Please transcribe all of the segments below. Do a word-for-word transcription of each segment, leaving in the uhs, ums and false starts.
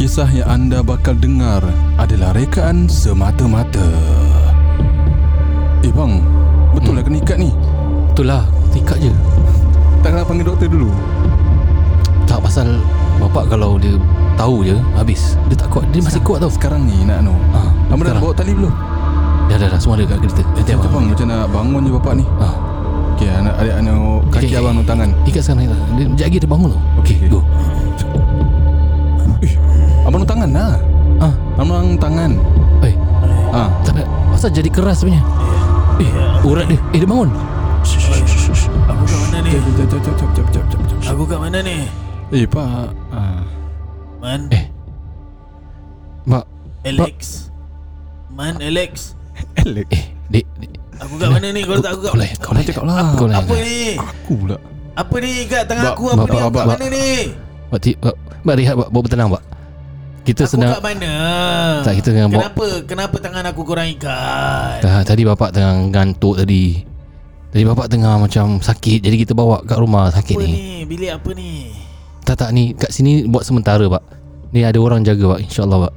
Kisah yang anda bakal dengar adalah rekaan semata-mata. Eh bang, betul lah hmm. kena ikat ni? Betul lah, ikat je. Tak nak panggil doktor dulu? Tak, pasal bapak kalau dia tahu je, habis. Dia tak kuat, dia masih kuat tau. Sekarang ni nak no. Ha, abang dah bawa tali belum? Dah dah dah, semua ada kat kereta. Macam tu bang, macam nak bangun je bapak ni. Ha. Okey, anak adik anak kaki okay, abang no tangan. Ikat sekarang ni. Dia sekejap lagi dia bangun tau. Okey, okay, go. Eh, abang no tangan lah. Ha, abang tangan. Eh. Ha, tak nak. Pasal jadi keras punya. Eh, urat dia. Eh, dia bangun. Aku kat mana ni? Aku kat mana ni? Eh, pak. Man. Eh. Mak. Alex. Man, Alex. Alex. Eh, dek. Aku kat mana ni? Kau tak aku kat mana? Kau nak cakap lah. Apa ni? Aku pula. Apa ni kat tangan aku? Apa ni? Apa mana ni? Mak, mak rehat, mak. Bawa bertenang, mak. Kita aku sedang kat mana? Tak, kita tengah bawa. Kenapa? Kenapa tangan aku korang ikat? Tak, tadi bapak tengah ngantuk tadi. Tadi bapak tengah macam sakit, jadi kita bawa kat rumah sakit ni. Apa ni? Bilik apa ni? Tak tak ni, kat sini buat sementara pak. Ni ada orang jaga pak, insya-Allah pak.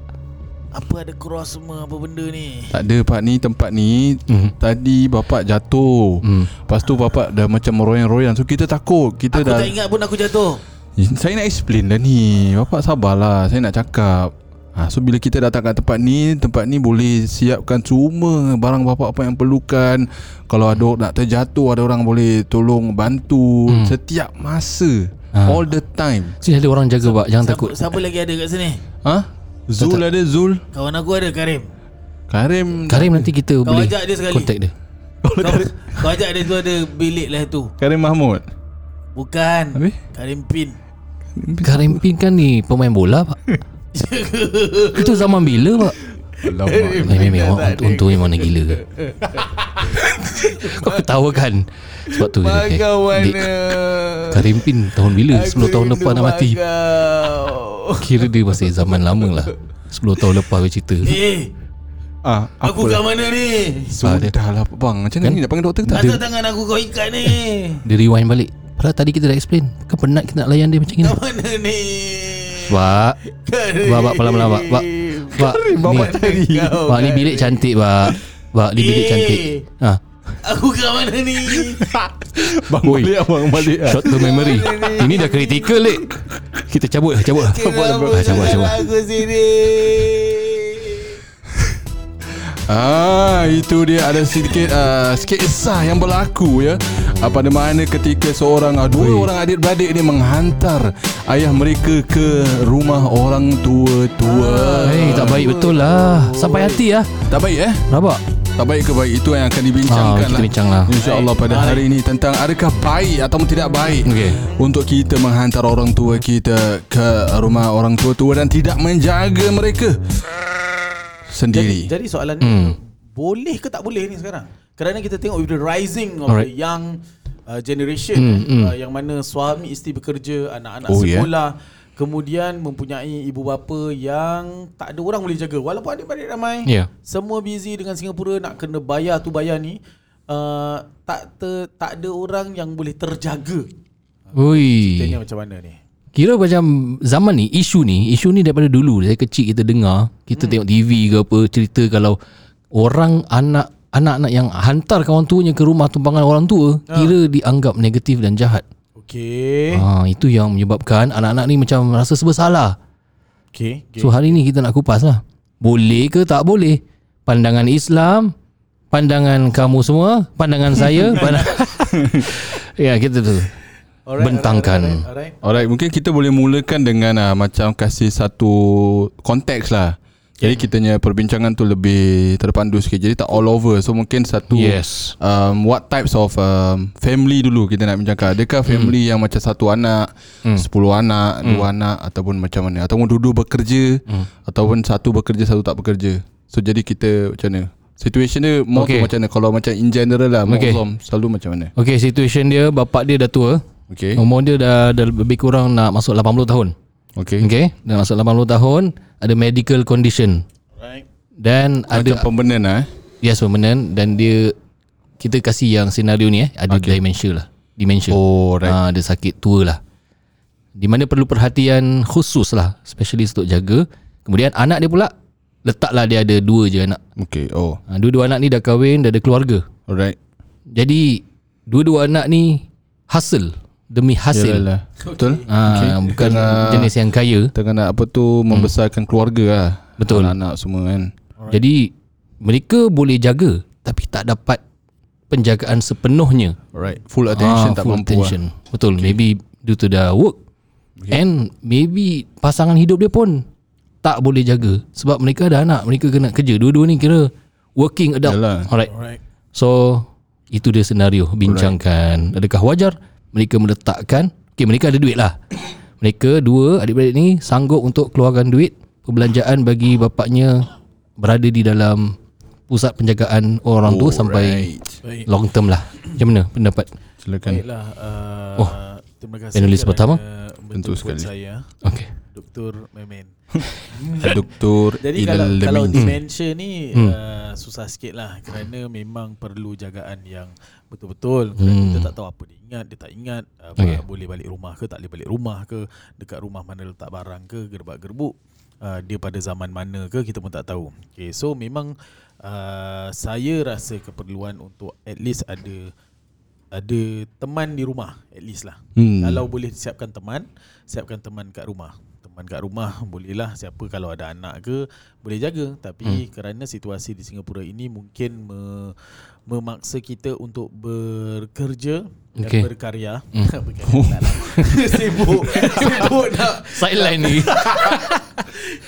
Apa ada cross semua apa benda ni? Tak ada pak, ni tempat ni mm. tadi bapak jatuh. Mm. Lepas tu bapak dah macam meroyan-royan. So kita takut, kita aku dah. Aku tak ingat pun aku jatuh. Saya nak explain dah ni. Bapak sabarlah, saya nak cakap. Ha, so bila kita datang kat tempat ni, tempat ni boleh siapkan semua barang bapak apa yang perlukan. Kalau ada orang nak terjatuh, ada orang boleh tolong bantu hmm. setiap masa, ha. all the time. Sini ada orang jaga pak, jangan siapa, takut. Siapa lagi ada kat sini? Ha? Zul tak, ada Zul. Kawan aku ada Karim. Karim. Karim nanti kita kau boleh ajak dia sekali. Contact dia. Kau, kau ajak dia tu ada bilik lah tu. Karim Mahmud. Bukan. Habis? Karim Pin. Karim Pin kan ni pemain bola pak. Itu zaman bila pak? Memang untuk yang mana gila ke? Kau ketawa kan? Sebab tu eh, Karim Pin tahun bila? sepuluh tahun lepas nak mati. Kira dia masih zaman lama lah. Sepuluh tahun lepas dia cerita. Eh, ah, aku kat mana ni? Sudah lah bang, macam mana ni nak panggil doktor tak? Atas tangan aku kau ikat ni. Dia rewind balik. Padahal tadi kita dah explain. Kan penat kita nak layan dia macam ni. Kat mana ni? Bak, bak, bak, pelan-pelan, bak, bak, bak, bak, ni, bak, ni bilik cantik, bak, bak, ni bilik cantik. Ha. Aku kat mana ni? Bang balik, abang balik. Short term memory. Ini dah critical, leh. Kita cabut, cabut, cabut, cabut, cabut. Aku sini. Ah, itu dia ada sedikit uh, sikit kisah yang berlaku ya. Pada mana ketika seorang dua orang adik-beradik ni menghantar ayah mereka ke rumah orang tua-tua. Hei, tak baik betul lah. Sampai hati lah. Tak baik eh? Rabak. Tak baik ke baik, itu yang akan dibincangkan ha, lah. InsyaAllah pada hari ini tentang adakah baik atau tidak baik okay. untuk kita menghantar orang tua kita ke rumah orang tua-tua dan tidak menjaga mereka sendiri. Jadi, jadi soalan ni hmm. boleh ke tak boleh ni sekarang? Kerana kita tengok with the rising of Alright. the young uh, generation hmm, hmm. Uh, yang mana suami isteri bekerja, anak-anak oh, sekolah, yeah. kemudian mempunyai ibu bapa yang tak ada orang boleh jaga. Walaupun adik-adik ramai, yeah. semua busy dengan Singapura, nak kena bayar tu bayar ni, uh, tak ter, tak ada orang yang boleh terjaga. Ui. Ceritanya macam mana ni? Kira macam zaman ni, isu ni, isu ni daripada dulu, dari kecil kita dengar, kita hmm. tengok T V ke apa, cerita kalau orang anak, anak-anak yang hantar kawan tuanya ke rumah tumpangan orang tua, ha. kira dianggap negatif dan jahat. Okey. Ha, itu yang menyebabkan anak-anak ni macam rasa bersalah. Okey. Okay. So hari ni kita nak kupas lah. Boleh ke tak boleh? Pandangan Islam, pandangan kamu semua, pandangan saya, pandang- ya kita tu. Alright, bentangkan. Alright, alright, alright. Alright, mungkin kita boleh mulakan dengan ah, macam kasih satu konteks lah. Yeah. Jadi kitanya perbincangan tu lebih terpandu sikit. Jadi tak all over. So mungkin satu yes. um, what types of um, family dulu kita nak bincangkan. Adakah family mm. yang macam satu anak, mm. sepuluh anak, mm. dua anak ataupun macam mana? Ataupun dua-dua bekerja mm. ataupun satu bekerja, satu tak bekerja. So jadi kita macam mana? Situasi dia more okay. macam mana? Kalau macam in general lah, okay. Muslim selalu macam mana? Okay, situasi dia bapak dia dah tua. Okay. Umur dia dah, dah lebih kurang nak masuk lapan puluh tahun. Okay. Okay. Dah masuk lapan puluh tahun, ada medical condition. Alright. Dan macam ada permanent ah. Eh? Yes, permanent. Dan dia kita kasih yang senario ni eh, ada okay. dementia lah. Dementia. Oh, right. Ah, dia sakit tua lah. di mana perlu perhatian khusus lah, specialist untuk jaga. Kemudian anak dia pula, letaklah dia ada dua je anak. Okay, oh. Dua-dua anak ni dah kahwin, dah ada keluarga. Alright. Jadi dua-dua anak ni hasil demi hasil. Yalah. Betul. Okay. Ha, bukan tengah, jenis yang kaya. Tengah nak apa tu membesarkan hmm. keluarga lah. Betul. Anak-anak semua kan. Alright. Jadi mereka boleh jaga tapi tak dapat penjagaan sepenuhnya. Alright. Full attention ha, tak full mampu. Attention. Lah. Betul. Okay. Maybe due to the work. Okay. And maybe pasangan hidup dia pun tak boleh jaga sebab mereka ada anak, mereka kena kerja. Dua-dua ni kira working adult. Yalah. Alright. Alright. So itu dia senario bincangkan. Alright. Adakah wajar mereka meletakkan, okay, mereka ada duit lah, mereka dua adik-beradik ni sanggup untuk keluarkan duit perbelanjaan bagi bapaknya berada di dalam pusat penjagaan orang oh, tu sampai right. long term lah. Macam mana pendapat? Silakan. Baiklah, uh, oh, terima kasih panelis pertama. Tentu sekali saya, okay. Doktor Memen. Doktor Inalimins. Jadi kalau, kalau dementia ni hmm. uh, susah sikit lah kerana memang perlu jagaan yang betul-betul. Kerana hmm. kita tak tahu apa dia ingat, dia tak ingat apa, okay. Boleh balik rumah ke, tak boleh balik rumah ke, dekat rumah mana letak barang ke, gerbak-gerbuk, uh, dia pada zaman mana ke, kita pun tak tahu, okay. So memang uh, saya rasa keperluan untuk at least ada ada teman di rumah, at least lah. Hmm. Kalau boleh siapkan teman, siapkan teman kat rumah. Teman kat rumah bolehlah, siapa kalau ada anak ke boleh jaga. Tapi hmm. kerana situasi di Singapura ini mungkin me, memaksa kita untuk bekerja dan okay. berkarya. Hmm. Bekerja oh. tak lah. Sibuk, sibuk nak sideline ni.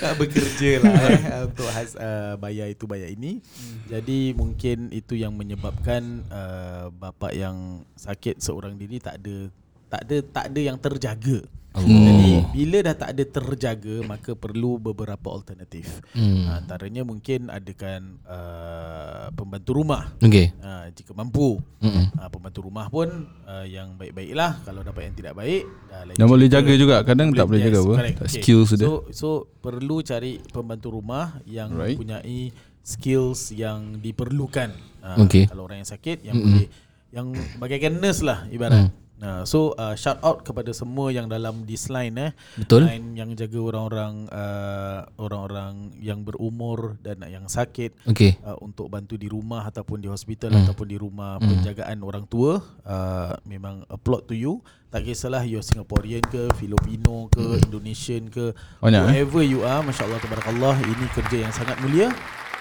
Tak bekerja lah eh, untuk has, uh, bayar itu bayar ini. hmm. Jadi mungkin itu yang menyebabkan uh, bapa yang sakit seorang diri tak ada tak ada tak ada yang terjaga. Oh. Jadi bila dah tak ada terjaga maka perlu beberapa alternatif. hmm. uh, Antaranya mungkin adakan uh, pembantu rumah, okay. uh, Jika mampu, uh, pembantu rumah pun uh, yang baik-baiklah. Kalau dapat yang tidak baik dah yang boleh jaga juga. Kadang boleh, tak boleh yes, jaga apa, tak skill sudah. So, so perlu cari pembantu rumah yang right. mempunyai skills yang diperlukan, uh, okay. Kalau orang yang sakit yang Mm-mm. boleh, yang bagaikan nurse lah ibarat. mm. Nah, so uh, shout out kepada semua yang dalam this line eh, betul. Line yang jaga orang-orang uh, orang-orang yang berumur dan yang sakit, okay. uh, untuk bantu di rumah ataupun di hospital mm. ataupun di rumah mm. penjagaan orang tua. Uh, memang applaud to you. Tak kisahlah you Singaporean ke, Filipino ke, mm. Indonesian ke, oh, whoever eh? you are, masya-Allah tabarakallah, ini kerja yang sangat mulia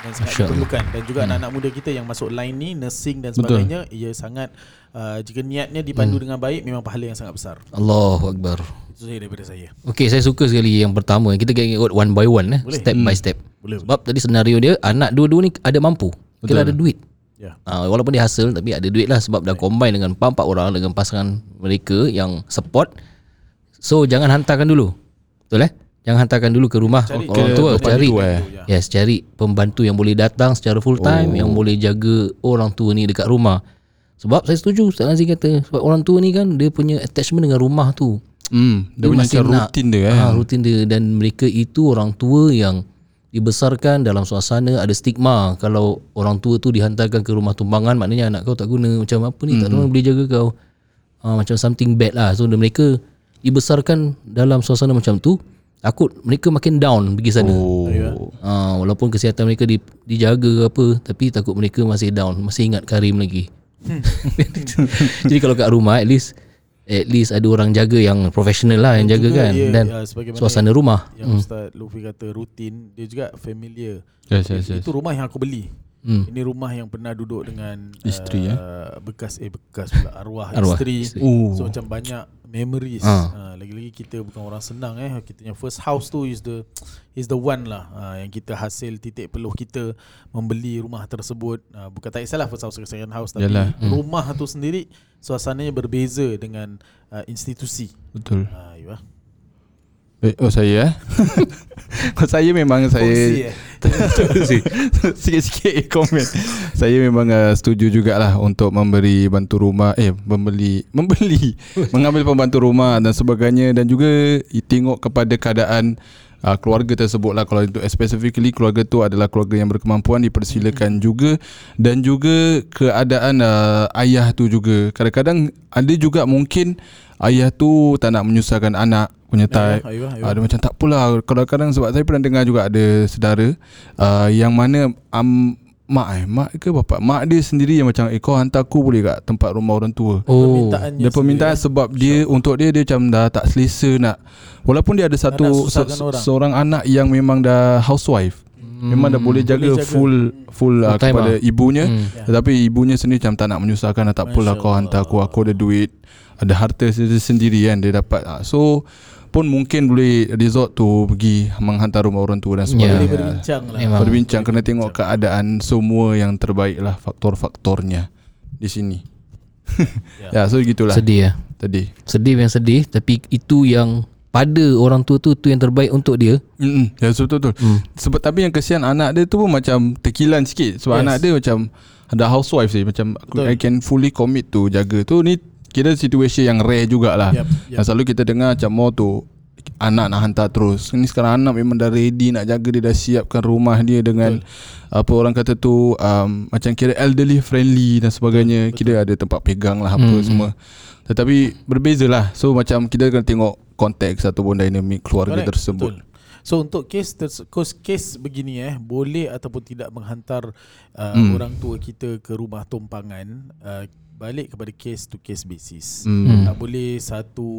dan sangat diperlukan. Dan juga hmm. anak-anak muda kita yang masuk line ni, nursing dan sebagainya, betul. Ia sangat uh, jika niatnya dipandu hmm. dengan baik, memang pahala yang sangat besar. Allahu Akbar. Itu saya daripada saya. Okey, saya suka sekali yang pertama. Kita kena ikut one by one, eh. step hmm. by step. Boleh. Sebab tadi senario dia anak dua-dua ni ada mampu, betul. Kira ada duit. Yeah. Uh, walaupun dia hasil tapi ada duit lah, sebab dah combine dengan empat orang, dengan pasangan mereka yang support. So jangan hantarkan dulu. Betul eh? Jangan hantarkan dulu ke rumah cari, orang tua, cari, yes, cari pembantu yang boleh datang secara full time, oh. yang boleh jaga orang tua ni dekat rumah. Sebab saya setuju Ustaz Nazik kata, sebab orang tua ni kan dia punya attachment dengan rumah tu. Hmm, dia, dia punya macam nak, rutin dia kan. Ha, rutin dia, dan mereka itu orang tua yang dibesarkan dalam suasana ada stigma. Kalau orang tua tu dihantarkan ke rumah tumpangan, maknanya anak kau tak guna, macam apa ni, hmm. tak ada orang boleh jaga kau. Ha, macam something bad lah. So mereka dibesarkan dalam suasana macam tu. Takut mereka makin down pergi sana. Oh. Ha, walaupun kesihatan mereka di, dijaga apa, tapi takut mereka masih down, masih ingat Karim lagi. Hmm. Jadi kalau kat rumah at least at least ada orang jaga yang profesional lah yang jaga juga, kan. Yeah, dan yeah, suasana rumah. Yang Ustaz Luffy kata rutin, dia juga familiar. Yes, yes, yes. Itu rumah yang aku beli. Hmm. Ini rumah yang pernah duduk dengan isteri, uh, eh? bekas eh bekas pula arwah, arwah isteri. isteri. Oh. So macam banyak memories. Ha. Ha, lagi-lagi kita bukan orang senang eh. Kita yang first house tu is the is the one lah, ha, yang kita hasil titik peluh kita membeli rumah tersebut. Ha, bukan tak kisahlah first house ke second house, tapi yalah. rumah hmm. tu sendiri suasananya berbeza dengan uh, institusi. Betul. Ha, you, ha? Oh saya Kalau saya memang saya Fungsi, eh? sikit-sikit komen. Saya memang uh, setuju jugalah untuk memberi bantu rumah, eh membeli membeli mengambil pembantu rumah dan sebagainya, dan juga tengok kepada keadaan uh, keluarga tersebutlah. Kalau itu specifically keluarga tu adalah keluarga yang berkemampuan, dipersilakan hmm. juga, dan juga keadaan uh, ayah tu juga. Kadang-kadang ada juga mungkin ayah tu tak nak menyusahkan anak, punya type. Ada macam tak apalah. Kadang-kadang sebab saya pernah dengar juga ada saudara uh, yang mana um, mak eh mak ke bapak mak dia sendiri yang macam, eh kau hantar aku boleh kat tempat rumah orang tua. Oh, dia permintaan sebab dia, untuk dia dia macam dah tak selesa nak, walaupun dia ada satu se- seorang anak yang memang dah housewife, memang dah boleh jaga, boleh jaga full full uh, kepada lah ibunya, hmm. tetapi ibunya sendiri macam tak nak menyusahkan, tak apalah kau hantar aku, aku ada duit, ada harta sendiri kan dia dapat. So pun mungkin boleh resort tu pergi menghantar rumah orang tua dan sebagainya. Yeah. Berbincang lah. Memang. Berbincang, kena tengok keadaan semua yang terbaik lah faktor-faktornya di sini. Ya, yeah. yeah, so gitulah. Sedih lah. Tadi. Sedih yang sedih, tapi itu yang pada orang tua tu, tu yang terbaik untuk dia. Hmm, ya betul-betul. Mm. Sebab tapi yang kesian anak dia tu pun macam terkilan sikit. Sebab yes. anak dia macam ada housewife je. Macam betul. I can fully commit to jaga tu. Ni kira situasi yang rare jugalah. Yep, yep. Yang selalu kita dengar macam more tu anak nak hantar terus. Ni sekarang anak memang dah ready nak jaga, dia dah siapkan rumah dia dengan betul. Apa orang kata tu um, macam kira elderly friendly dan sebagainya. Betul. Kira ada tempat pegang lah apa mm. semua. Tetapi berbeza lah. So macam kita kena tengok konteks ataupun dinamik keluarga correct, tersebut. Betul. So untuk kes terse- kes begini eh boleh ataupun tidak menghantar uh, mm. orang tua kita ke rumah tumpangan, uh, balik kepada case to case basis. Mm. Tak boleh satu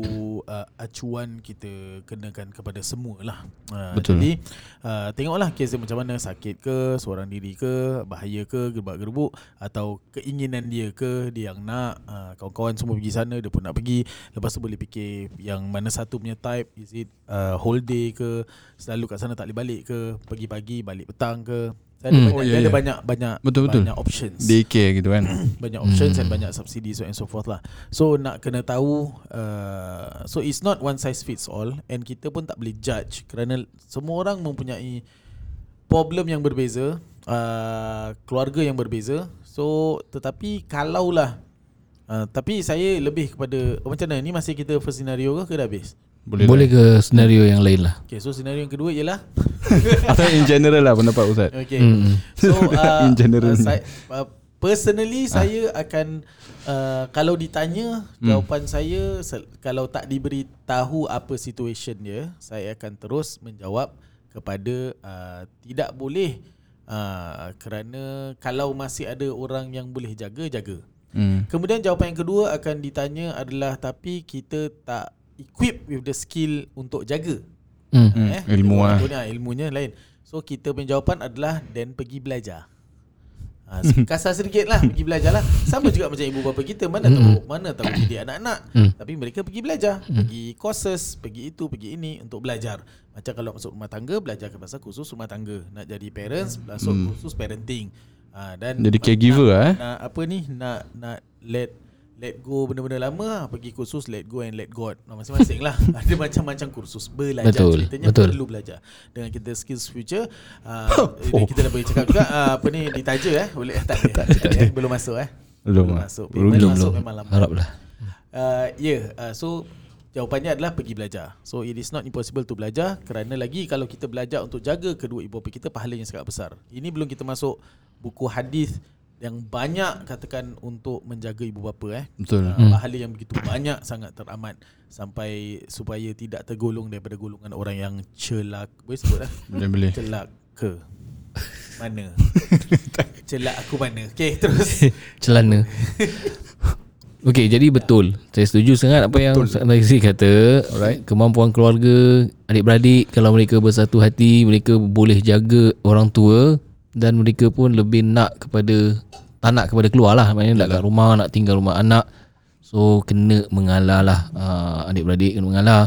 uh, acuan kita kenakan kepada semualah. Uh, betul. Jadi uh, tengoklah kes dia macam mana, sakit ke, seorang diri ke, bahaya ke, gerbak-gerbuk atau keinginan dia ke, dia yang nak, uh, kawan-kawan semua pergi sana dia pun nak pergi. Lepas tu boleh fikir yang mana satu punya type, is it uh, whole day ke, selalu kat sana tak boleh balik ke, pagi-pagi balik petang ke. Saya ada, hmm. banyak, oh, yeah, ada yeah. banyak banyak betul, banyak betul. options. Daycare gitu kan. Banyak options hmm. and banyak subsidi so and so forth lah. So nak kena tahu uh, so it's not one size fits all, and kita pun tak boleh judge kerana semua orang mempunyai problem yang berbeza, uh, keluarga yang berbeza. So tetapi kalaulah uh, tapi saya lebih kepada oh, macam mana ni, masih kita first scenario ke ke dah habis? Boleh, Boleh ke senario yang lain lah. Okay, so senario yang kedua ialah atau in general lah pendapat Ustaz. Okay. Mm. So uh, in general uh, saya, uh, personally ah. saya akan uh, kalau ditanya mm. jawapan saya, kalau tak diberitahu apa situasi dia, saya akan terus menjawab kepada uh, tidak boleh, uh, kerana kalau masih ada orang yang boleh jaga, jaga. Mm. Kemudian jawapan yang kedua akan ditanya adalah tapi kita tak equipped with the skill untuk jaga, hmm. eh, ilmu lah. Ilmunya lain. So kita punya jawapan adalah then pergi belajar. Ha, kasar sedikit lah, pergi belajar lah. Sama juga macam ibu bapa kita, mana tahu mana tahu didik anak-anak, tapi mereka pergi belajar, pergi courses, pergi itu, pergi ini untuk belajar. Macam kalau masuk rumah tangga, belajar ke pasal kursus rumah tangga. Nak jadi parents, masuk hmm. kursus parenting. Ha, dan jadi caregiver nak, eh. Nak, apa ni? Nak nak let Let go benda-benda lama, pergi kursus let go and let God. Masing-masing lah. Ada macam-macam kursus belajar. Betul, ceritanya betul. Perlu belajar. Dengan kita skills future uh, oh. kita dah boleh cakap juga uh, apa ni ditaja eh boleh tak, tak, tak, tak. Belum masuk eh Belum, belum masuk Memang belum, masuk belum. Memang lama. Haraplah uh, Ya yeah, uh, so jawapannya adalah pergi belajar. So it is not impossible to belajar, kerana lagi kalau kita belajar untuk jaga kedua ibu bapa kita, pahalanya sangat besar. Ini belum kita masuk buku hadis yang banyak katakan untuk menjaga ibu bapa eh. Betul. Uh, pahala yang begitu banyak sangat teramat, sampai supaya tidak tergolong daripada golongan orang yang celak. Boleh sebut lah? Boleh. Celak ke? Mana? Celak aku mana? Okay, terus. Celana. Okay, jadi betul. Saya setuju sangat apa betul. yang Nazik kata. Alright. Kemampuan keluarga, adik-beradik, kalau mereka bersatu hati, mereka boleh jaga orang tua. Dan mereka pun lebih nak kepada, tak nak kepada keluar lah, maknanya nak kat rumah, nak tinggal rumah anak. So kena mengalah lah, uh, adik-beradik kena mengalah.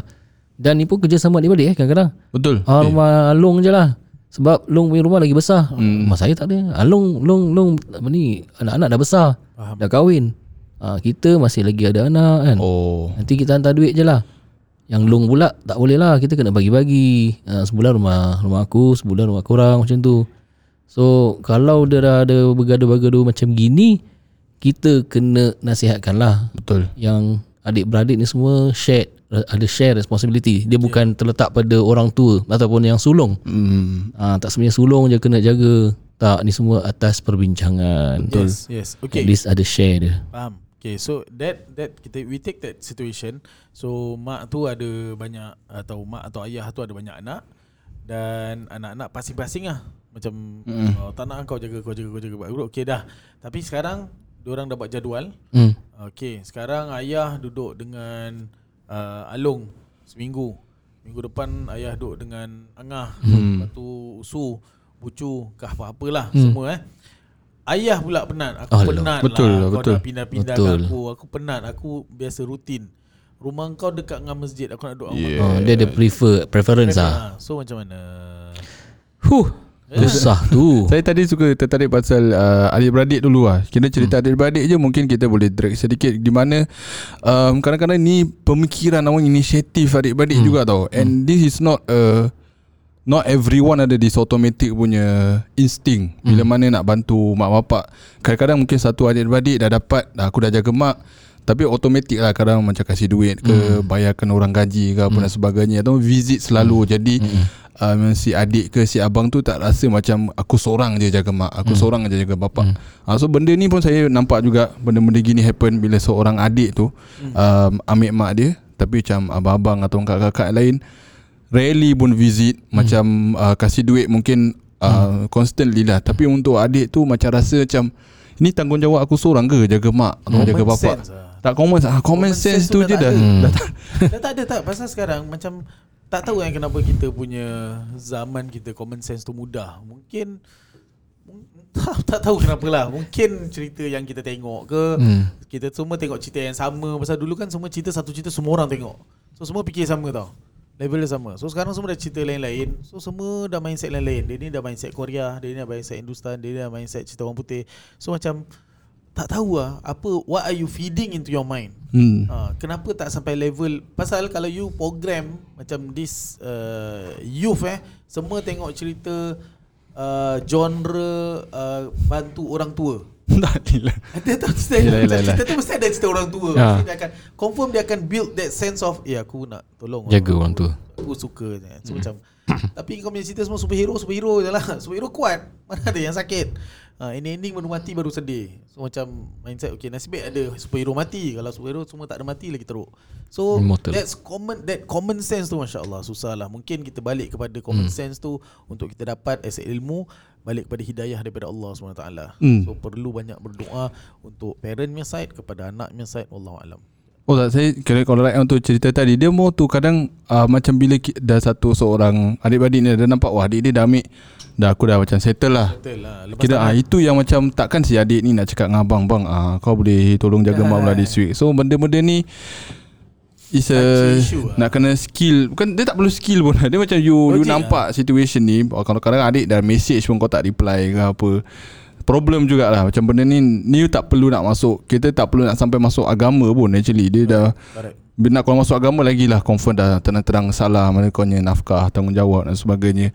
Dan ni pun kerjasama adik-beradik eh kadang-kadang. Betul ah, rumah eh. Long je lah, sebab Long punya rumah lagi besar. hmm. Rumah saya tak ada ah, Long, Long, Long ni anak-anak dah besar. Faham. Dah kahwin ah, kita masih lagi ada anak kan. oh. Nanti kita hantar duit je lah. Yang Long pula tak boleh lah, kita kena bagi-bagi ah, sebulan rumah rumah aku, sebulan rumah korang, macam tu. So kalau dia dah ada bergaduh-bergaduh macam gini, kita kena nasihatkanlah. Betul. Yang adik-beradik ni semua share, ada share responsibility. Dia yeah. bukan terletak pada orang tua ataupun yang sulung. mm. ha, Tak sebenarnya sulung je kena jaga. Tak, ni semua atas perbincangan. Betul. Yes, yes. Okay. At least ada share dia. Faham. Okay, so that that kita we take that situation. So mak tu ada banyak, atau mak atau ayah tu ada banyak anak, dan anak-anak pasing-pasing lah. Macam mm. oh, tak nak kau jaga, kau jaga, kau jaga buat group. Okay dah. Tapi sekarang diorang dah buat jadual. mm. Okay, sekarang ayah duduk dengan uh, Along seminggu. Minggu depan ayah duduk dengan Angah, mm. lepas tu Usu, Bucu, kah apa-apalah mm. semua eh. Ayah pula penat. Aku oh, penat betul lah. Kau nak pindah-pindah aku. Aku penat. Aku biasa rutin. Rumah kau dekat dengan masjid. Aku nak doa yeah. oh, dia ada prefer, preference lah. So macam mana? Huh. Susah yeah. tu. Saya tadi suka tertarik pasal uh, adik-beradik dulu lah. Kita cerita hmm. adik-beradik je. Mungkin kita boleh drag sedikit. Di mana um, kadang-kadang ni pemikiran, namanya inisiatif adik-beradik hmm. juga tau. And hmm. this is not a not everyone ada this automatic punya insting bila mm. mana nak bantu mak bapak. Kadang-kadang mungkin satu adik-beradik dah dapat, aku dah jaga mak, tapi automatic lah kadang macam kasih duit ke, mm. bayarkan orang gaji ke, mm. apa dan sebagainya, atau visit selalu. mm. Jadi mm. Um, si adik ke si abang tu tak rasa macam aku seorang je jaga mak, aku hmm. seorang je jaga bapak. hmm. uh, So benda ni pun saya nampak juga, benda-benda gini happen bila seorang adik tu um, ambil mak dia, tapi macam abang-abang atau kakak-kakak lain rarely pun visit, hmm. macam uh, kasih duit mungkin uh, hmm. constantly lah. Tapi untuk adik tu macam rasa macam ini tanggungjawab aku seorang ke jaga mak atau hmm. jaga bapak. Tak common sense, ah, common sense, sense tu je dah. Hmm. Dah, tak, dah tak ada tak pasal sekarang macam tak tahu kan kenapa kita punya zaman kita common sense tu mudah. Mungkin tak, tak tahu kenapa lah. Mungkin cerita yang kita tengok ke, hmm. kita semua tengok cerita yang sama. Pasal dulu kan semua cerita, satu cerita semua orang tengok. So semua fikir sama tau. Level dia sama. So sekarang semua dah cerita lain-lain. So semua dah mindset lain-lain. Dia ni dah mindset Korea, dia ni dah mindset Hindustan, dia ni dah mindset cerita orang putih. So macam tak tahu lah apa, what are you feeding into your mind? hmm. ha, Kenapa tak sampai level? Pasal kalau you program macam this uh, youth eh, semua tengok cerita uh, genre uh, bantu orang tua. Tak adalah cerita tu mesti ada cerita orang tua. ha. Dia akan confirm, dia akan build that sense of eh aku nak tolong jaga orang, orang tua, aku suka je. So, hmm. macam tapi kau punya cerita semua superhero, superhero je lah. Superhero kuat, mana ada yang sakit. ha, Ending-ending baru mati, baru sedih. So macam mindset okay, nasib baik ada superhero mati. Kalau superhero semua tak ada mati lagi teruk. So Immortal. that's common, that common sense tu Masya Allah susah lah. Mungkin kita balik kepada common hmm. sense tu untuk kita dapat as ilmu, balik kepada hidayah daripada Allah subhanahu wa taala. hmm. So perlu banyak berdoa untuk parentnya side, kepada anaknya side. Wallahualam. Oh tak, saya kira kalau right untuk cerita tadi, dia more tu kadang uh, macam bila dah satu seorang adik-adik ni dah nampak, wah adik dia dah ambil, dah aku dah macam settle lah, settle lah. Kira ah, itu yang macam takkan si adik ni nak cakap dengan abang, bang ah, kau boleh tolong jaga mak pula this week. So benda-benda ni is a, issue, nak kena skill. Bukan, dia tak perlu skill pun. Dia macam you Logik you nampak lah. situation ni. Kalau kadang adik dah message pun kau tak reply ke apa, problem jugalah. Macam benda ni, ni you tak perlu nak masuk, kita tak perlu nak sampai masuk agama pun actually. Dia dah right. nak kalau masuk agama lagi lah, confirm dah terang-terang salah, mana kau punya nafkah, tanggungjawab dan sebagainya.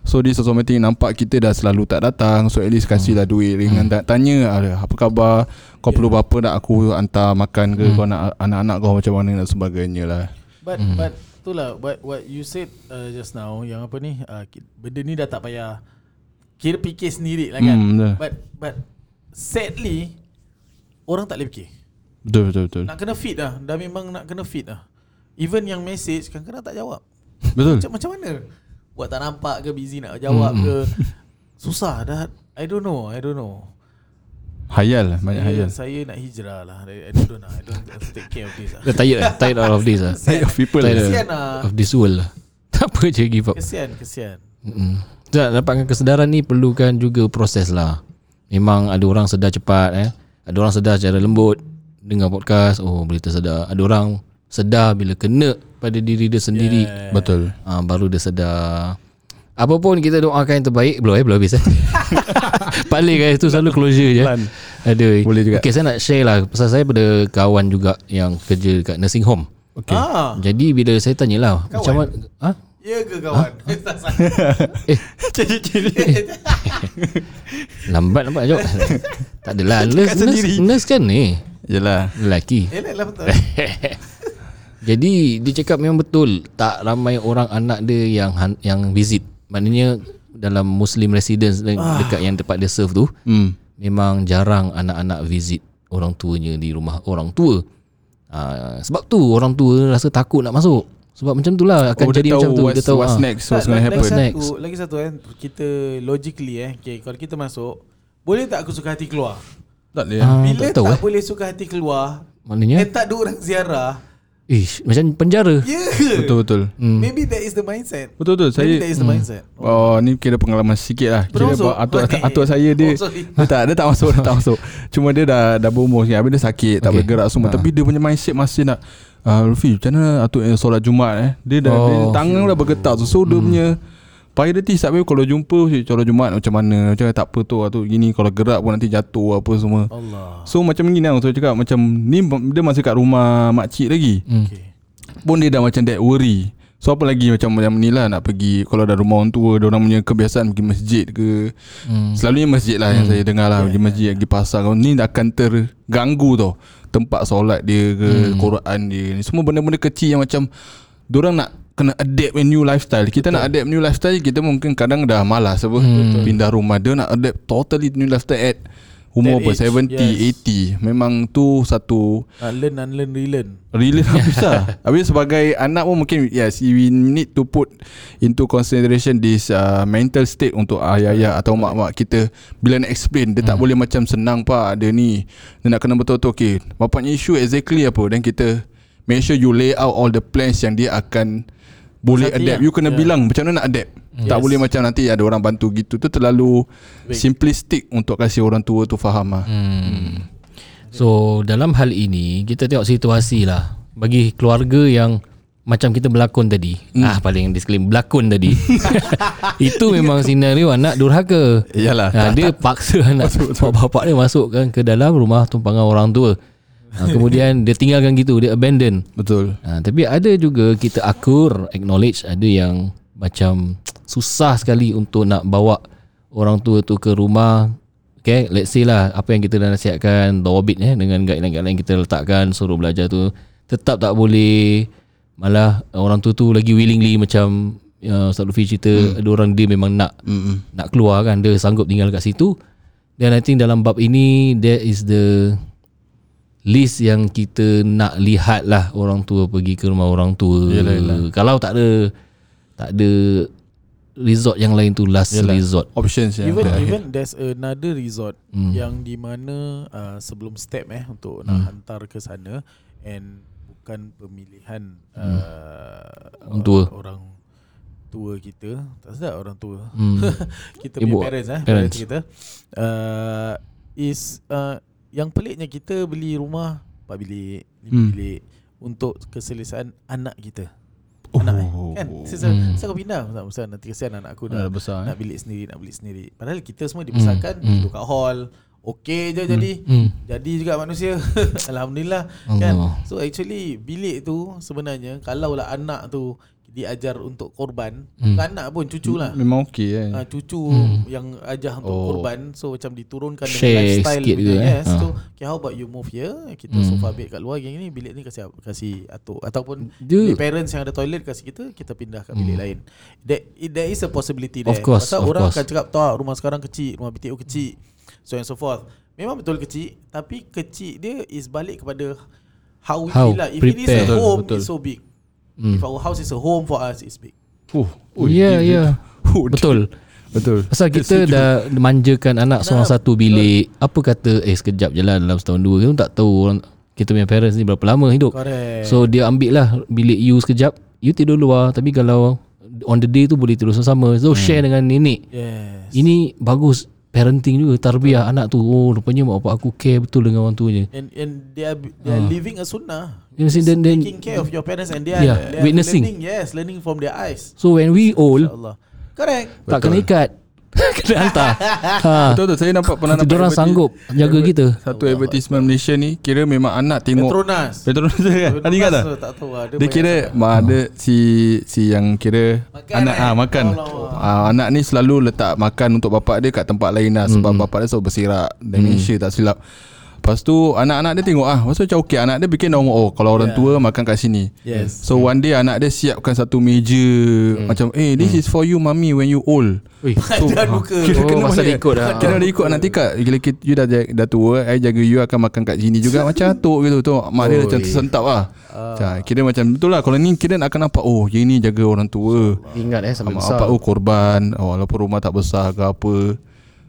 So this automatic nampak kita dah selalu tak datang. So at least kasihlah hmm. duit dengan hmm. tanya apa khabar, kau perlu apa, nak aku hantar makan ke, hmm. kau nak anak-anak kau macam mana dan sebagainya lah. But hmm. but itulah what what you said uh, just now, yang apa ni uh, benda ni dah tak payah kira fikir sendiri lah kan. hmm, But but sadly orang tak boleh fikir. Betul betul betul. Nak kena fit lah, dah memang nak kena fit lah. Even yang message kadang-kadang tak jawab. Betul. Macam, macam mana? Buat tak nampak ke, busy nak jawab hmm. ke, susah dah. I don't know, I don't know. Hayal lah, banyak hayal. Saya nak hijrah lah. I don't know, I don't have to take care of this lah. Tired lah, tired of this lah. Tired of people lah. Kesian lah, of this world lah. Tak apa je, give up. Kesian, kesian. Mm-mm. Tak, dapatkan kesedaran ni perlukan juga proses lah. Memang ada orang sedar cepat eh. Ada orang sedar secara lembut dengan podcast. Oh, boleh tersedar. Ada orang sedar bila kena pada diri dia sendiri. yeah. Betul. ha, Baru dia sedar. Apa pun kita doakan yang terbaik. Belum eh, belum habis eh. Paling guys tu selalu closure je. Aduh. Boleh juga. Okay, saya nak share lah. Pasal saya pada kawan juga yang kerja dekat nursing home. Okay. Ah. Jadi bila saya tanyalah, kawan? Macam mana? Ha? Ya ke kawan? Ha? eh. Ciri-ciri. Lambat nampak jawab. Tak adalah. Nurse, nurse, nurse kan ni. Yelah. Lelaki. Yelah lah betul. Jadi dia cakap memang betul. Tak ramai orang anak dia yang yang visit. Maknanya dalam Muslim residence dekat ah. yang tempat dia serve tu, hmm. memang jarang anak-anak visit. orang tuanya di rumah orang tua. Uh, sebab tu orang tua rasa takut nak masuk. Sebab macam tu lah akan oh, jadi macam tu. Dia tahu what's next, what's going to happen. Lagi satu kan, kita logically eh, okay, kalau kita masuk, boleh tak aku suka hati keluar? Tak boleh. Uh, Bila tak, tahu, tak eh. boleh suka hati keluar, maknanya eh, tak ada orang ziarah. Ish, macam penjara. Yeah. Betul-betul. Mm. Maybe that is the mindset. Betul-betul. Saya, Maybe that is the mm. mindset. Oh, oh, ni kira pengalaman sikit lah. Kira buat atuk, atuk, atuk saya dia, oh, dia, tak, dia tak masuk, dia tak masuk. Cuma dia dah, dah berumur sikit. Habis dia sakit, tak okay. bergerak semua. Ha. Tapi dia punya mindset masih nak, ah, Luffy, macam mana atuk eh, solat Jumaat eh? Dia dah, oh. dia, tangan dah bergetar. So, so mm. dia punya priority tak boleh kalau jumpa solat Jumaat macam mana. Macam tak apa tu, atuk gini. Kalau gerak pun nanti jatuh apa semua. Allah. So macam ni lah. So cakap macam ni dia masih kat rumah makcik lagi. Okay. Pun dia dah macam that worry. So apa lagi macam macam ni lah nak pergi. Kalau dah rumah orang tua, diorang punya kebiasaan pergi masjid ke. Hmm. Selalunya masjid lah yang hmm. saya dengar lah. Yeah, pergi masjid, yeah. pergi pasar. Ni akan terganggu tau. Tempat solat dia ke, hmm. Quran dia. Ni semua benda-benda kecil yang macam diorang nak kena adapt a new lifestyle. Kita betul. Nak adapt new lifestyle, kita mungkin kadang dah malas apa hmm. pindah rumah. Dia nak adapt totally new lifestyle at umur apa, seventy, yes. eighty. Memang tu satu uh, learn, unlearn, relearn. Relearn habis lah. Habis sebagai anak pun mungkin yes, we need to put into consideration this uh, mental state untuk ayah-ayah atau mak-mak kita. Bila nak explain, dia hmm. tak boleh macam senang pak dia ni. Dia nak kena betul-betul okay, bapaknya isu exactly apa. Dan kita make sure you lay out all the plans yang dia akan boleh Sati adapt lah. You kena yeah. bilang macam mana nak adapt. hmm. Tak yes. boleh macam nanti ada orang bantu gitu. Tu terlalu Wait. simplistic untuk kasih orang tua tu faham lah. hmm. Hmm. So dalam hal ini kita tengok situasi lah. Bagi keluarga yang macam kita berlakon tadi, hmm. ah paling disclaim berlakon tadi itu memang senario anak durhaka. Yalah, nah, dia paksa anak bapak dia masukkan ke dalam rumah tumpangan orang tua. Ha, kemudian dia tinggalkan gitu, dia abandon. Betul. Ha, tapi ada juga kita akur acknowledge ada yang macam susah sekali untuk nak bawa orang tua tu ke rumah. Okay, let's say lah apa yang kita dah nasihatkan Dawabit eh, dengan guideline-guideline kita letakkan suruh belajar tu tetap tak boleh. Malah orang tua tu lagi willingly macam uh, Ustaz Luffy cerita hmm. ada orang dia memang nak hmm. nak keluar kan, dia sanggup tinggal kat situ. Dan I think dalam bab ini there is the list yang kita nak lihat lah. Orang tua pergi ke rumah orang tua, yalah, yalah. Kalau tak ada Tak ada resort yang lain tu last yalah. resort options. Even, yeah. even there's another resort mm. yang di mana uh, sebelum step eh untuk mm. nak hantar ke sana. And bukan pemilihan mm. uh, orang tua orang tua kita. Tak sedap orang tua mm. kita punya parents, eh, parents kita uh, Is uh, yang peliknya kita beli rumah empat bilik, lima hmm. bilik untuk keselesaan anak kita. Oh. Anak oh. kan? Saya hmm. kau pindah besar nanti kesian anak aku dah besar, eh? Nak bilik sendiri, nak bilik sendiri. Padahal kita semua dibesarkan hmm. duduk kat hall. Okey je hmm. jadi. Hmm. Jadi juga manusia. Alhamdulillah oh. kan. So actually bilik tu sebenarnya kalaulah anak tu diajar untuk korban, hmm. anak pun cucu lah. Memang okey eh. Ha, cucu hmm. yang ajar untuk oh. korban. So macam diturunkan dengan lifestyle gitu. Yes. Ha. So okay, how about you move here? Kita hmm. sofa bed kat luar gini, bilik ni kasih kasih atuk ataupun parents yang ada toilet kasih kita, kita pindah kat bilik hmm. lain. There, there is a possibility there. Of course. Pasal of orang course. akan cakap tahu rumah sekarang kecil, rumah B T O kecil. So and so forth. Memang betul kecil, tapi kecil dia is balik kepada how, how we lah. If it is a home, betul, betul. It's so big. Mm. If our house is a home for us, it's big. Oh, oh yeah, yeah. Betul, betul. Pasal kita dah manjakan anak seorang satu bilik. Betul. Apa kata, eh sekejap je lah dalam setahun dua kita tak tahu orang kita punya parents ni berapa lama hidup. Correct. So dia ambil lah bilik you sekejap. You tidur luar, tapi kalau on the day tu boleh tidur sama-sama. So hmm. share dengan nenek. Yes. Ini bagus. Parenting juga, tarbiyah yeah. anak tu. Oh, rupanya mak bapak aku care betul dengan orang tuanya. And and they are, they are uh. living a sunnah. You see, then, then, taking care of your parents and they are, yeah, they are witnessing. Learning, yes, learning from their eyes. So when we old, correct. Tak betul. Kena ikat. Kena hantar. Ha. Betul tu. Saya nampak pernah nampak orang sanggup jaga kita. Satu advertisement Malaysia ni kira memang anak tengok Petronas. Petronas kan. Ada ingat tak? Tak tahu lah. Dia kira ada si si yang kira makan, anak eh. ah makan. Ah, anak ni selalu letak makan untuk bapak dia kat tempat lain lah sebab mm-hmm. bapak dia selalu bersirak. Dan Malaysia mm. tak silap. Lepas tu anak-anak dia tengok ah, lepas tu macam okey, anak dia bikin orang, oh kalau orang yeah. tua makan kat sini. Yes. So mm. one day anak dia siapkan satu meja mm. macam eh hey, this mm. is for you mommy when you old. Ui, so, dah buka. Kira kena oh, masa dia ikut dah. Kena dia ikut nanti kat bila kita you dah dah tua, I jaga you akan makan kat sini juga macam atuk gitu tu. Mak dia macam tersentap ah. Uh. Kira macam betul lah kalau ni kira nak akan nampak oh yang ni jaga orang tua. Ingat eh sampai besar. Apa oh korban, oh, walaupun rumah tak besar ke apa.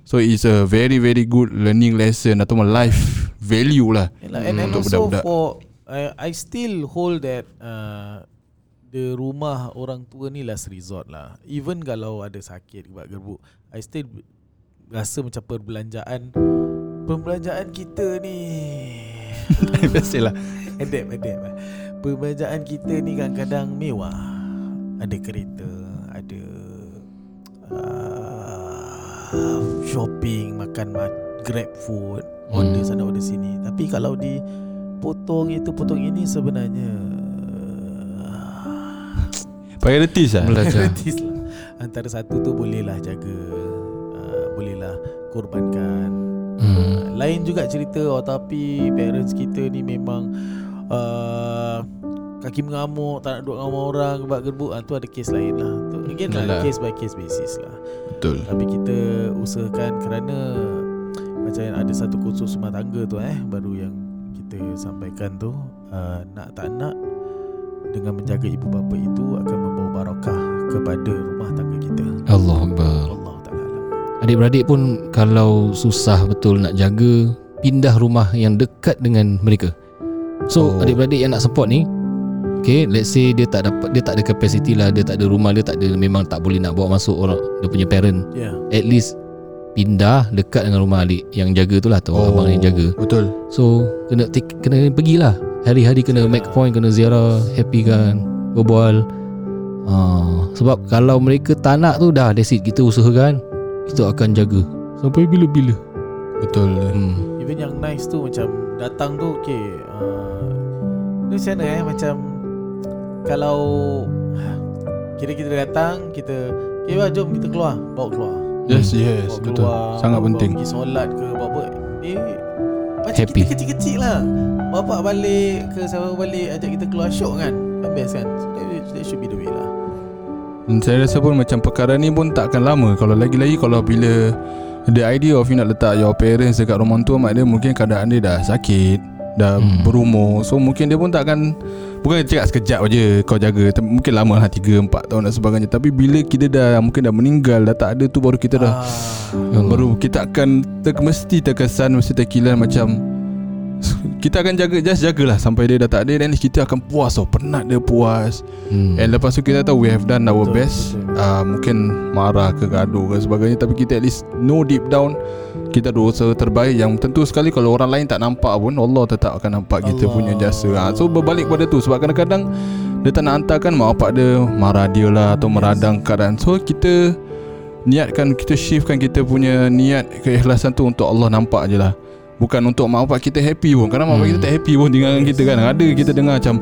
So it's a very very good learning lesson atau life value lah. And, and, and untuk also budak-budak. For I, I still hold that uh, the rumah orang tua ni last resort lah. Even kalau ada sakit buat gerbuk, I still rasa macam perbelanjaan perbelanjaan kita ni biasalah. Adapt adapt. Perbelanjaan kita ni kadang-kadang mewah. Ada kereta, ada uh, shopping, makan grab food, order hmm. sana order sini. Tapi kalau di potong itu potong ini sebenarnya priorities lah. Priorities lah. Antara satu tu bolehlah jaga, uh, bolehlah korbankan. hmm. Lain juga cerita oh, tapi parents kita ni memang uh, kaki mengamuk, tak nak duduk dengan orang, buat gerbuk, ah, tu ada kes lain lah. Again lah, case by case basis lah. Betul. Tapi kita usahakan kerana macam ada satu kursus rumah tangga tu eh, baru yang kita sampaikan tu, uh, nak tak nak dengan menjaga ibu bapa itu akan membawa barakah kepada rumah tangga kita. Allahu Akbar. Allah Ta'ala. Adik-beradik pun kalau susah betul nak jaga, pindah rumah yang dekat dengan mereka. So oh. adik-beradik yang nak support ni, okay, let's say dia tak dapat, dia tak ada capacity lah, dia tak ada rumah, dia tak ada, memang tak boleh nak bawa masuk orang dia punya parent. Yeah. At least pindah dekat dengan rumah adik yang jaga tu lah, atau oh, abang yang jaga. Betul. So kena kena pergilah. Hari-hari kena make point, kena ziarah, happy kan, berbual. Uh, sebab kalau mereka tak nak tu dah, that's it, kita usahakan, kita akan jaga sampai bila-bila. Betul. Hmm. Even yang nice tu macam datang tu okay. Ni uh, sana eh macam kalau kira kita datang, kita okay bah, jom kita keluar, bawa keluar. Yes yes bawa betul keluar, sangat bawa penting. Pergi solat ke apa-apa. Dia macam happy. Kita kecil-kecil lah. Bapak balik ke sahabat balik ajak kita keluar, syok kan, best kan. So that, that should be the way lah. Dan saya rasa pun macam perkara ni pun takkan lama. Kalau lagi-lagi kalau bila the idea of you nak letak your parents dekat rumah tua mak dia, mungkin keadaan dia dah sakit, dah hmm. berumur. So mungkin dia pun tak akan, bukan cakap sekejap je kau jaga, mungkin lama lah tiga empat tahun dan sebagainya. Tapi bila kita dah mungkin dah meninggal, dah tak ada tu, baru kita dah ah. baru kita akan ter, mesti terkesan, mesti terkilan macam kita akan jaga, just jagalah sampai dia dah tak ada, dan kita akan puas tau, penat dia puas. hmm. And lepas tu kita tahu we have done our betul, best betul. Uh, Mungkin marah ke gaduh ke sebagainya, tapi kita at least know deep down kita ada usaha terbaik yang tentu sekali kalau orang lain tak nampak pun Allah tetap akan nampak kita Allah. punya jasa. ha, So berbalik pada tu, sebab kadang-kadang dia tak nak hantarkan, mak bapak dia marah dia lah atau meradang keadaan. So kita niatkan, kita shiftkan kita punya niat keikhlasan tu untuk Allah nampak je lah, bukan untuk mak bapak kita happy pun. Kadang hmm. mak bapak kita tak happy pun tinggal dengan kita kan. Ada kita dengar macam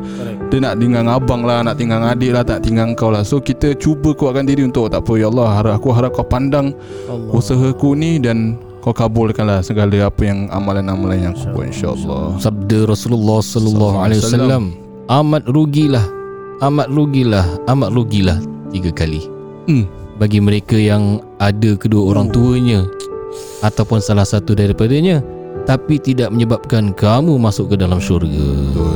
dia nak tinggal abang lah, nak tinggal adik lah, tak tinggal kau lah. So kita cuba kuatkan diri untuk tak apa, ya Allah, aku harap kau pandang Allah. usahaku ni dan kau kabulkanlah segala apa yang amalan-amalan yang aku buat, insya-Allah. Sabda Rasulullah sallallahu alaihi wasallam, amat rugilah, amat rugilah, amat rugilah tiga kali. Hmm. Bagi mereka yang ada kedua oh. orang tuanya ataupun salah satu daripadanya, tapi tidak menyebabkan kamu masuk ke dalam syurga. Betul.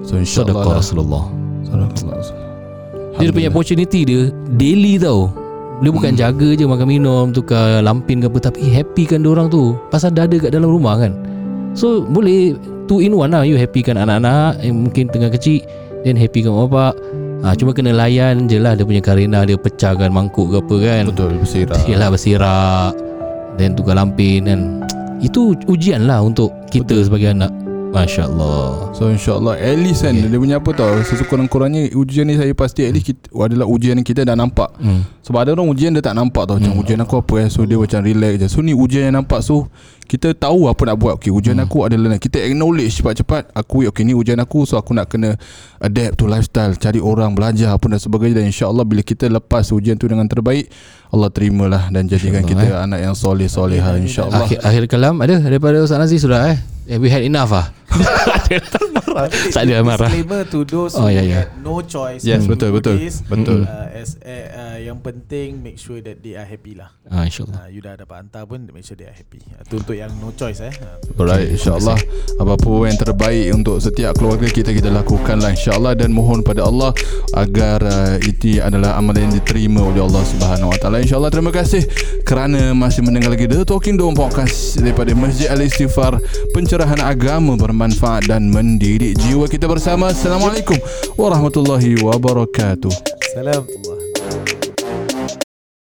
So insya-Allah Rasulullah sallallahu alaihi wasallam. Dia punya opportunity dia daily tau. Dia bukan hmm. jaga je, makan minum, tukar lampin ke apa, tapi happy kan diorang tu pasal dah ada kat dalam rumah kan. So boleh two in one lah, you happy kan anak-anak eh, mungkin tengah kecil, then happy kan bapak. ha, Cuma kena layan je lah dia punya karena, dia pecahkan mangkuk ke apa kan. Betul, bersirak. Yelah, bersirak, then tukar lampin kan. Itu ujian lah untuk kita Betul. sebagai anak. Masya Allah. So insyaAllah at least kan, yeah, dia punya apa tau, sekurang-kurangnya ujian ni saya pasti at least kita, adalah ujian yang kita dah nampak. mm. Sebab ada orang ujian dia tak nampak tau, macam mm. ujian aku apa eh, so dia macam relax je. So ni ujian yang nampak, so kita tahu apa nak buat. Okay, ujian mm. aku adalah, kita acknowledge cepat-cepat, aku okay ni ujian aku, so aku nak kena adapt to lifestyle, cari orang, belajar apa dan sebagainya. Dan insyaAllah bila kita lepas ujian tu dengan terbaik, Allah terimalah dan jadikan kita eh. anak yang soleh-solehah insyaAllah. Akhir, akhir kalam ada daripada Ustaz Nazik sudah eh yeah, we had enough ah. Tak ada marah. Disclaimer to those who oh, yeah, yeah. had no choice. Yes, mm. betul betul. This, betul. Uh, as uh, yang penting make sure that they are happy lah. Ah, insyaAllah. Uh, you dah dapat hantar pun make sure they are happy. Itu uh, untuk yang no choice eh. Uh, Alright, insyaAllah apa-apa yang terbaik untuk setiap keluarga kita kita lakukan lah insyaAllah, dan mohon pada Allah agar uh, itu adalah amalan yang diterima oleh Allah Subhanahu Wa Taala insyaAllah. Terima kasih kerana masih mendengar lagi The Talking Dome Podcast daripada Masjid Al-Istifar, pencerahan agama bermanfaat dan mendidik jiwa kita bersama. Assalamualaikum warahmatullahi wabarakatuh. Assalamualaikum.